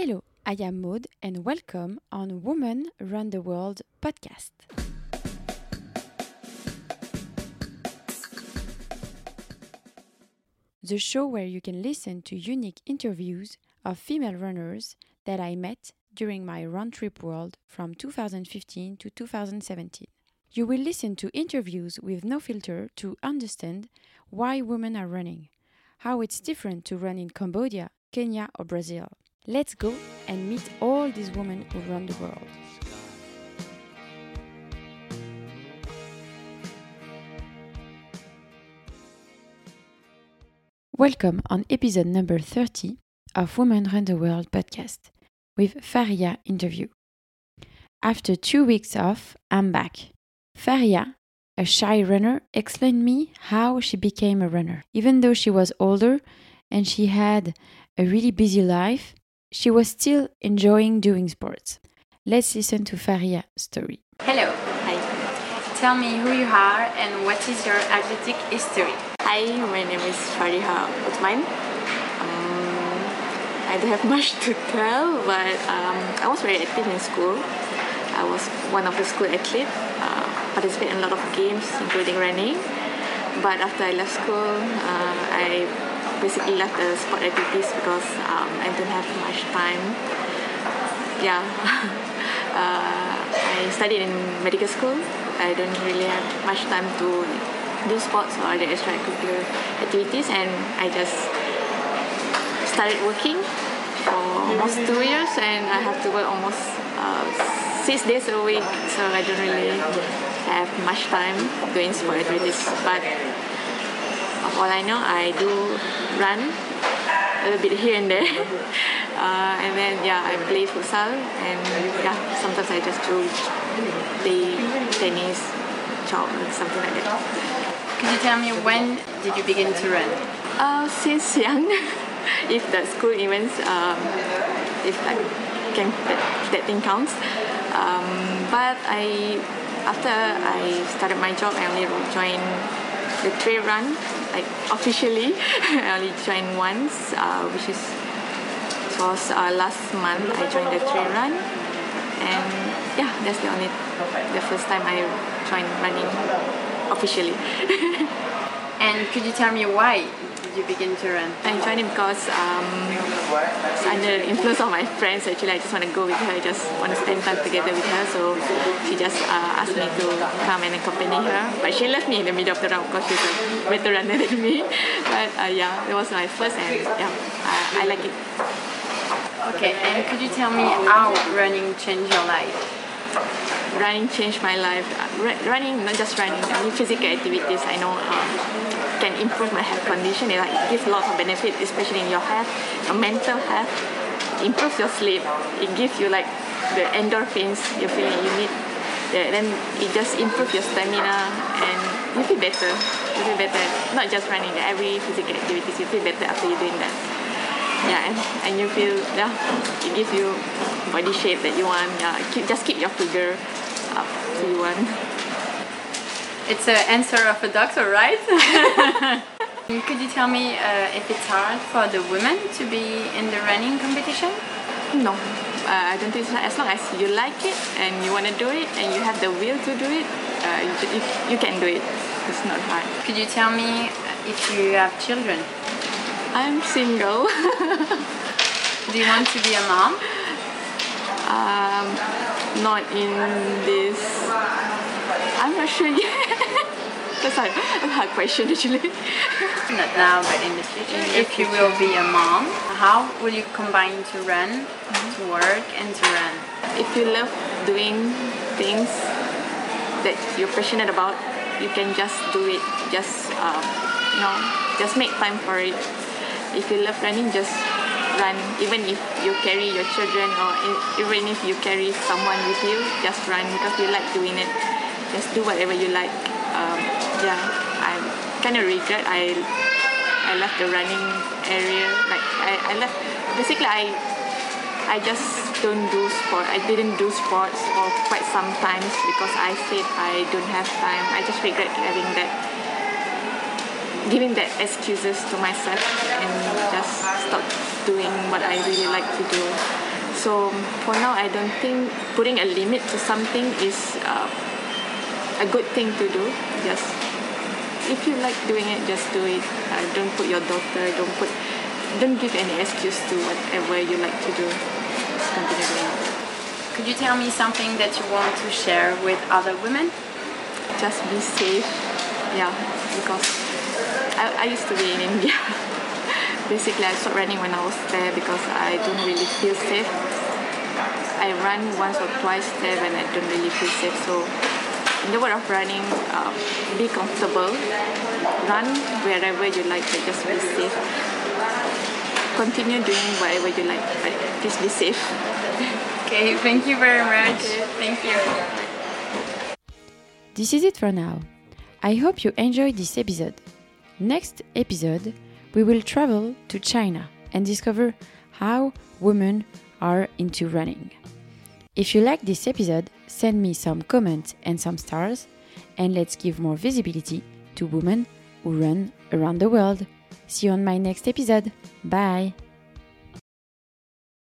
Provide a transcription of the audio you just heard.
Hello, I am Maud and welcome on Women Run the World Podcast. The show where you can listen to unique interviews of female runners that I met during my round trip world from 2015 to 2017. You will listen to interviews with no filter to understand why women are running, how it's different to run in Cambodia, Kenya or Brazil. Let's go and meet all these women who run the world. Welcome on episode number 30 of Women Run the World podcast with Faria interview. After 2 weeks off, I'm back. Faria, a shy runner, explained me how she became a runner. Even though she was older and she had a really busy life, she was still enjoying doing sports. Let's listen to Faria's story. Hello. Hi. Tell me who you are and what is your athletic history. Hi, my name is Faria Otman. I don't have much to tell, but I was very active in school. I was one of the school athletes. Participated in a lot of games, including running. But after I left school, I basically left the sport activities because I didn't have much time. Yeah. I studied in medical school. I don't really have much time to do sports or the extracurricular activities, and I just started working for almost 2 years, and I have to work almost 6 days a week, so I don't really have much time doing sport activities. But all I know, I do run a little bit here and there, and then I play futsal, and sometimes I just do play tennis, jog, something like that. Could you tell me when did you begin to run? Since young, if the school events, if that thing counts. But after I started my job, I only joined the trail run, like officially. I only joined once, which was last month. I joined the trail run, and that's the first time I joined running officially. And could you tell me why you begin to run? I joined it because under the influence of my friends. Actually, I just want to go with her. I just want to spend time together with her. So she just asked me to come and accompany her. But she left me in the middle of the round because she's a better runner than me. But it was my first, and I like it. Okay, and could you tell me how running changed your life? Running changed my life. Running, not just running, I mean physical activities, I know can improve my health condition. It gives a lot of benefit, especially in your health, your mental health. It improves your sleep. It gives you the endorphins you feel you need. Then it just improves your stamina and you feel better. You feel better. Not just running, every physical activities, you feel better after you're doing that. Yeah, and you feel, it gives you body shape that you want. Yeah, keep your figure up to you want. It's the answer of a doctor, right? Could you tell me if it's hard for the women to be in the running competition? No, I don't think it's hard. As long as you like it and you want to do it and you have the will to do it, you can do it. It's not hard. Could you tell me if you have children? I'm single. Do you want to be a mom? Not in this. I'm not sure yet. That's a hard question, actually. Not now, but in the future. If you will be a mom, how will you combine to run, to work, and to run? If you love doing things that you're passionate about, you can just do it. Just make time for it. If you love running, just run. Even if you carry your children or even if you carry someone with you, just run because you like doing it. Just do whatever you like. I kind of regret I left the running area. I left. Basically, I just don't do sport. I didn't do sports for quite some time because I said I don't have time. I just regret having that. Giving that excuses to myself and just stop doing what I really like to do. So for now, I don't think putting a limit to something is a good thing to do. Just if you like doing it, just do it. Don't put your daughter. Don't give any excuse to whatever you like to do. Just continue doing it. Could you tell me something that you want to share with other women? Just be safe. Yeah, because I used to be in India. Basically, I stopped running when I was there because I don't really feel safe. I run once or twice there and I don't really feel safe. So in the world of running, be comfortable. Run wherever you like, but just be safe. Continue doing whatever you like, but please be safe. Okay, thank you very much. Thank you. This is it for now. I hope you enjoyed this episode. Next episode, we will travel to China and discover how women are into running. If you like this episode, send me some comments and some stars, and let's give more visibility to women who run around the world. See you on my next episode. Bye!